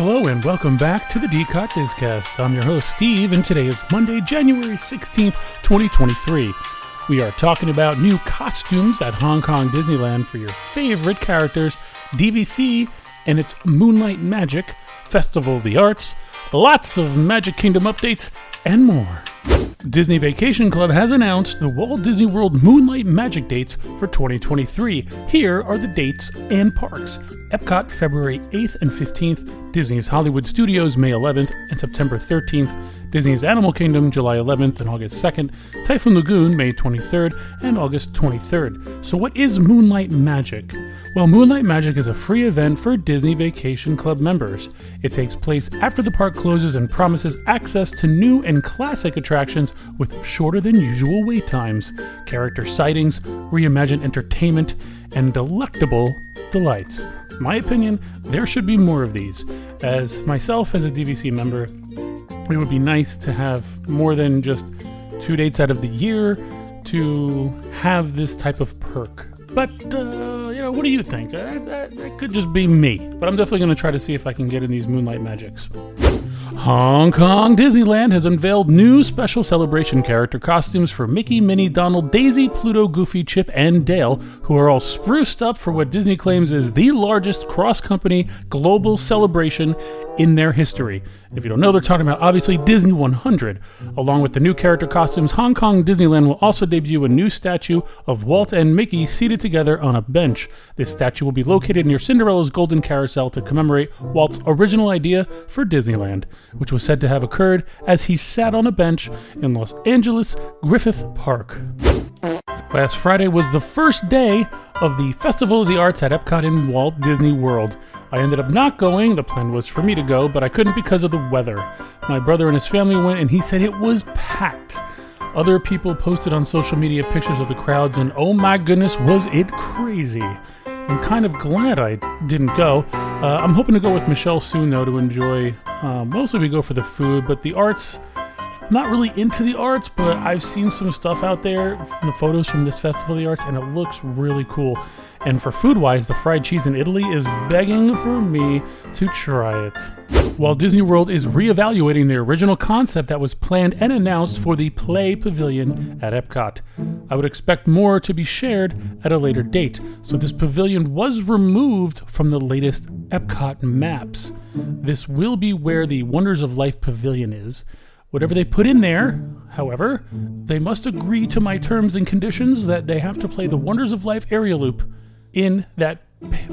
Hello and welcome back to the D-COT disCast. I'm your host Steve, and today is Monday, January 16th, 2023. We are talking about new costumes at Hong Kong Disneyland for your favorite characters, DVC and its Moonlight Magic, Festival of the Arts, lots of Magic Kingdom updates, and more. Disney Vacation Club has announced the Walt Disney World Moonlight Magic dates for 2023. Here are the dates and parks. Epcot, February 8th and 15th, Disney's Hollywood Studios, May 11th and September 13th, Disney's Animal Kingdom, July 11th and August 2nd, Typhoon Lagoon, May 23rd and August 23rd. So what is Moonlight Magic? Well, Moonlight Magic is a free event for Disney Vacation Club members. It takes place after the park closes and promises access to new and classic attractions with shorter than usual wait times, character sightings, reimagined entertainment, and delectable delights. In my opinion, there should be more of these. As myself, as a DVC member, it would be nice to have more than just 2 dates out of the year to have this type of perk. But, what do you think? That could just be me. But I'm definitely going to try to see if I can get in these Moonlight Magics. Hong Kong Disneyland has unveiled new special celebration character costumes for Mickey, Minnie, Donald, Daisy, Pluto, Goofy, Chip, and Dale, who are all spruced up for what Disney claims is the largest cross-company global celebration in their history. If you don't know, they're talking about, obviously, Disney 100. Along with the new character costumes, Hong Kong Disneyland will also debut a new statue of Walt and Mickey seated together on a bench. This statue will be located near Cinderella's Golden Carousel to commemorate Walt's original idea for Disneyland, which was said to have occurred as he sat on a bench in Los Angeles' Griffith Park. Last Friday was the first day of the Festival of the Arts at Epcot in Walt Disney World. I ended up not going. The plan was for me to go, but I couldn't because of the weather. My brother and his family went, and he said it was packed. Other people posted on social media pictures of the crowds, and oh my goodness, was it crazy. I'm kind of glad I didn't go. I'm hoping to go with Michelle soon, though, to enjoy. Mostly we go for the food, but the arts, I'm not really into the arts, but I've seen some stuff out there, the photos from this Festival of the Arts, and it looks really cool. And for food-wise, the fried cheese in Italy is begging for me to try it. Walt Disney World is reevaluating the original concept that was planned and announced for the Play Pavilion at Epcot. I would expect more to be shared at a later date, so this pavilion was removed from the latest Epcot maps. This will be where the Wonders of Life Pavilion is. Whatever they put in there, however, they must agree to my terms and conditions that they have to play the Wonders of Life area loop in that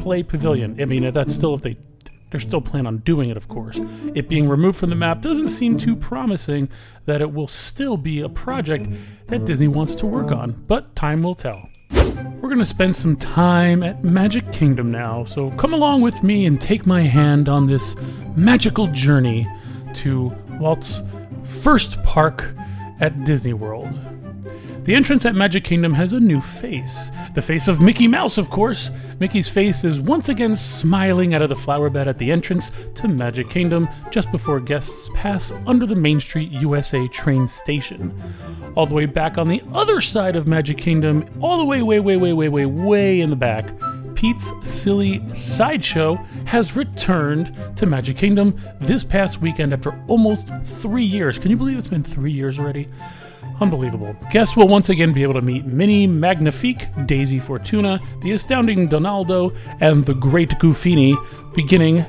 Play Pavilion. I mean, that's still if they're still planning on doing it, of course. It being removed from the map doesn't seem too promising that it will still be a project that Disney wants to work on, but time will tell. We're going to spend some time at Magic Kingdom now, so come along with me and take my hand on this magical journey to Walt's first park at Disney World. The entrance at Magic Kingdom has a new face. The face of Mickey Mouse, of course. Mickey's face is once again smiling out of the flower bed at the entrance to Magic Kingdom just before guests pass under the Main Street USA train station. All the way back on the other side of Magic Kingdom, all the way, way in the back, Pete's Silly Sideshow has returned to Magic Kingdom this past weekend after almost 3 years. Can you believe it's been 3 years already? Unbelievable. Guests will once again be able to meet Minnie Magnifique, Daisy Fortuna, the astounding Donaldo, and the great Goofini beginning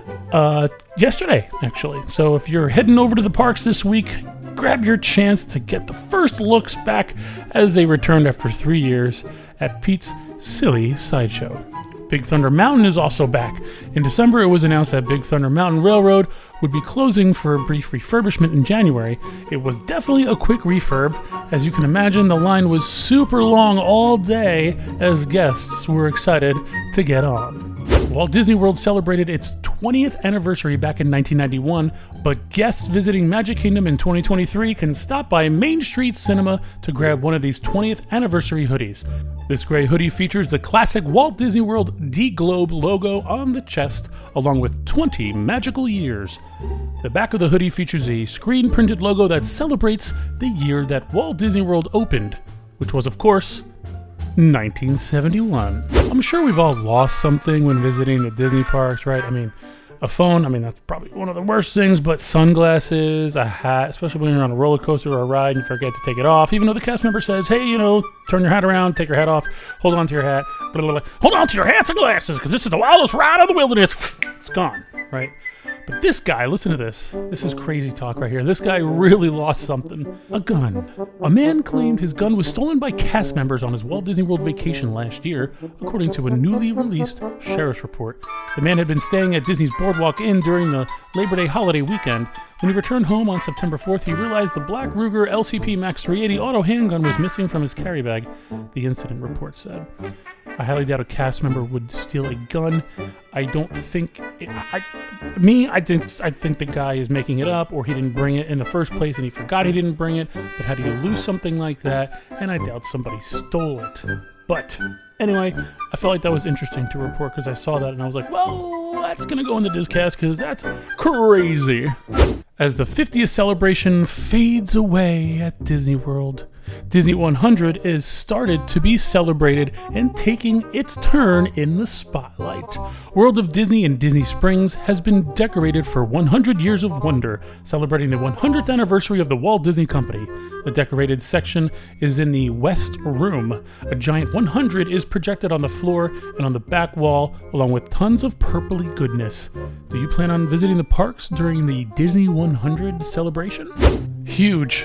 yesterday, actually. So if you're heading over to the parks this week, grab your chance to get the first looks back as they returned after 3 years at Pete's Silly Sideshow. Big Thunder Mountain is also back. In December, it was announced that Big Thunder Mountain Railroad would be closing for a brief refurbishment in January. It was definitely a quick refurb. As you can imagine, the line was super long all day as guests were excited to get on. Walt Disney World celebrated its 20th anniversary back in 1991, but guests visiting Magic Kingdom in 2023 can stop by Main Street Cinema to grab one of these 20th anniversary hoodies. This gray hoodie features the classic Walt Disney World D-Globe logo on the chest, along with 20 magical years. The back of the hoodie features a screen-printed logo that celebrates the year that Walt Disney World opened, which was, of course, 1971. I'm sure we've all lost something when visiting the Disney parks, right? I mean, a phone. I mean, that's probably one of the worst things, but sunglasses, a hat, especially when you're on a roller coaster or a ride and you forget to take it off, even though the cast member says, hey, you know, turn your hat around, take your hat off, hold on to your hat, blah, blah, blah. Hold on to your hats and glasses, because this is the wildest ride of the wilderness. It's gone, right? But this guy, listen to this. This is crazy talk right here. This guy really lost something. A gun. A man claimed his gun was stolen by cast members on his Walt Disney World vacation last year, according to a newly released sheriff's report. The man had been staying at Disney's Boardwalk Inn during the Labor Day holiday weekend. When he returned home on September 4th, he realized the black Ruger LCP Max 380 auto handgun was missing from his carry bag, the incident report said. I highly doubt a cast member would steal a gun. I don't think... I think the guy is making it up, or he didn't bring it in the first place and he forgot he didn't bring it. But how do you lose something like that? And I doubt somebody stole it. But anyway, I felt like that was interesting to report because I saw that and I was like, well, that's going to go in the discast because that's crazy. As the 50th celebration fades away at Disney World, Disney 100 is started to be celebrated and taking its turn in the spotlight. World of Disney in Disney Springs has been decorated for 100 years of wonder, celebrating the 100th anniversary of the Walt Disney Company. The decorated section is in the West Room. A giant 100 is projected on the floor and on the back wall, along with tons of purpley goodness. Do you plan on visiting the parks during the Disney 100 celebration? Huge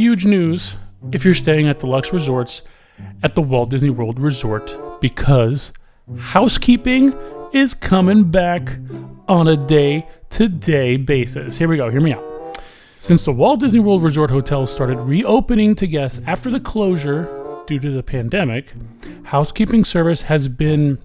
news if you're staying at deluxe resorts at the Walt Disney World Resort, because housekeeping is coming back on a day-to-day basis. Here we go, hear me out. Since the Walt Disney World Resort hotels started reopening to guests after the closure due to the pandemic, housekeeping service has been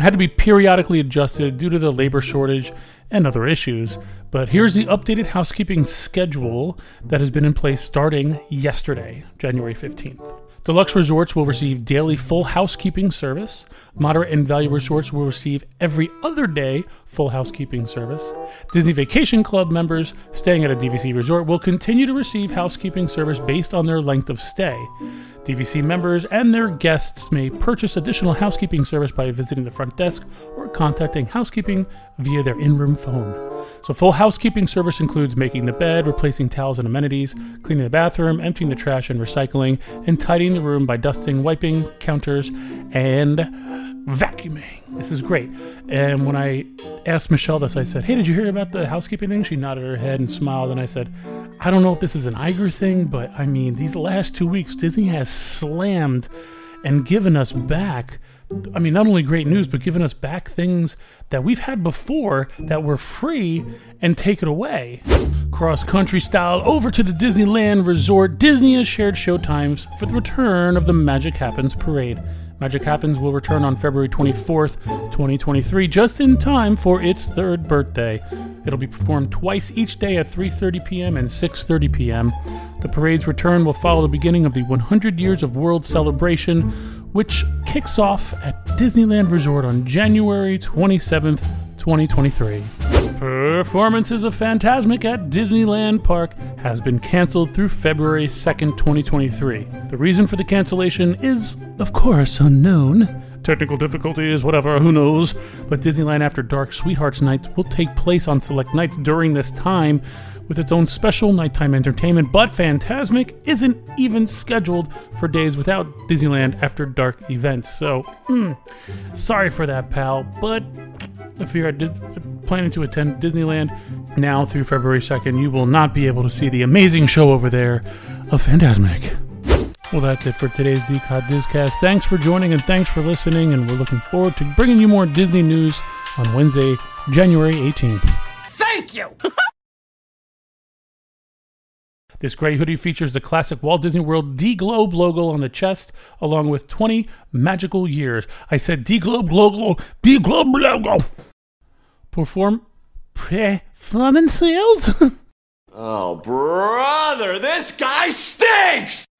had to be periodically adjusted due to the labor shortage and other issues. But here's the updated housekeeping schedule that has been in place starting yesterday, January 15th. Deluxe resorts will receive daily full housekeeping service. Moderate and value resorts will receive every other day full housekeeping service. Disney Vacation Club members staying at a DVC resort will continue to receive housekeeping service based on their length of stay. DVC members and their guests may purchase additional housekeeping service by visiting the front desk or contacting housekeeping via their in-room phone. So full housekeeping service includes making the bed, replacing towels and amenities, cleaning the bathroom, emptying the trash and recycling, and tidying the room by dusting, wiping counters, and vacuuming. This is great. And when I asked Michelle this, I said, hey, did you hear about the housekeeping thing? She nodded her head and smiled, and I said, I don't know if this is an Iger thing, but I mean, these last 2 weeks, Disney has slammed and given us back, I mean, not only great news, but given us back things that we've had before that were free and taken away. Cross-country style over to the Disneyland Resort, Disney has shared showtimes for the return of the Magic Happens Parade. Magic Happens will return on February 24th, 2023, just in time for its third birthday. It'll be performed twice each day at 3:30 p.m. and 6:30 p.m. The parade's return will follow the beginning of the 100 Years of World celebration, which kicks off at Disneyland Resort on January 27th, 2023. Performances of Fantasmic at Disneyland Park has been canceled through February 2nd, 2023. The reason for the cancellation is, of course, unknown. Technical difficulties, whatever, who knows? But Disneyland After Dark Sweethearts Nights will take place on select nights during this time with its own special nighttime entertainment, but Fantasmic isn't even scheduled for days without Disneyland After Dark events. So, sorry for that, pal, but if you're planning to attend Disneyland now through February 2nd, you will not be able to see the amazing show over there of Fantasmic. Well, that's it for today's D-COT disCast. Thanks for joining and thanks for listening, and we're looking forward to bringing you more Disney news on Wednesday, January 18th. Thank you! This gray hoodie features the classic Walt Disney World D-Globe logo on the chest, along with 20 magical years. I said D-Globe logo, D-Globe logo. Performances? Oh, brother, this guy stinks!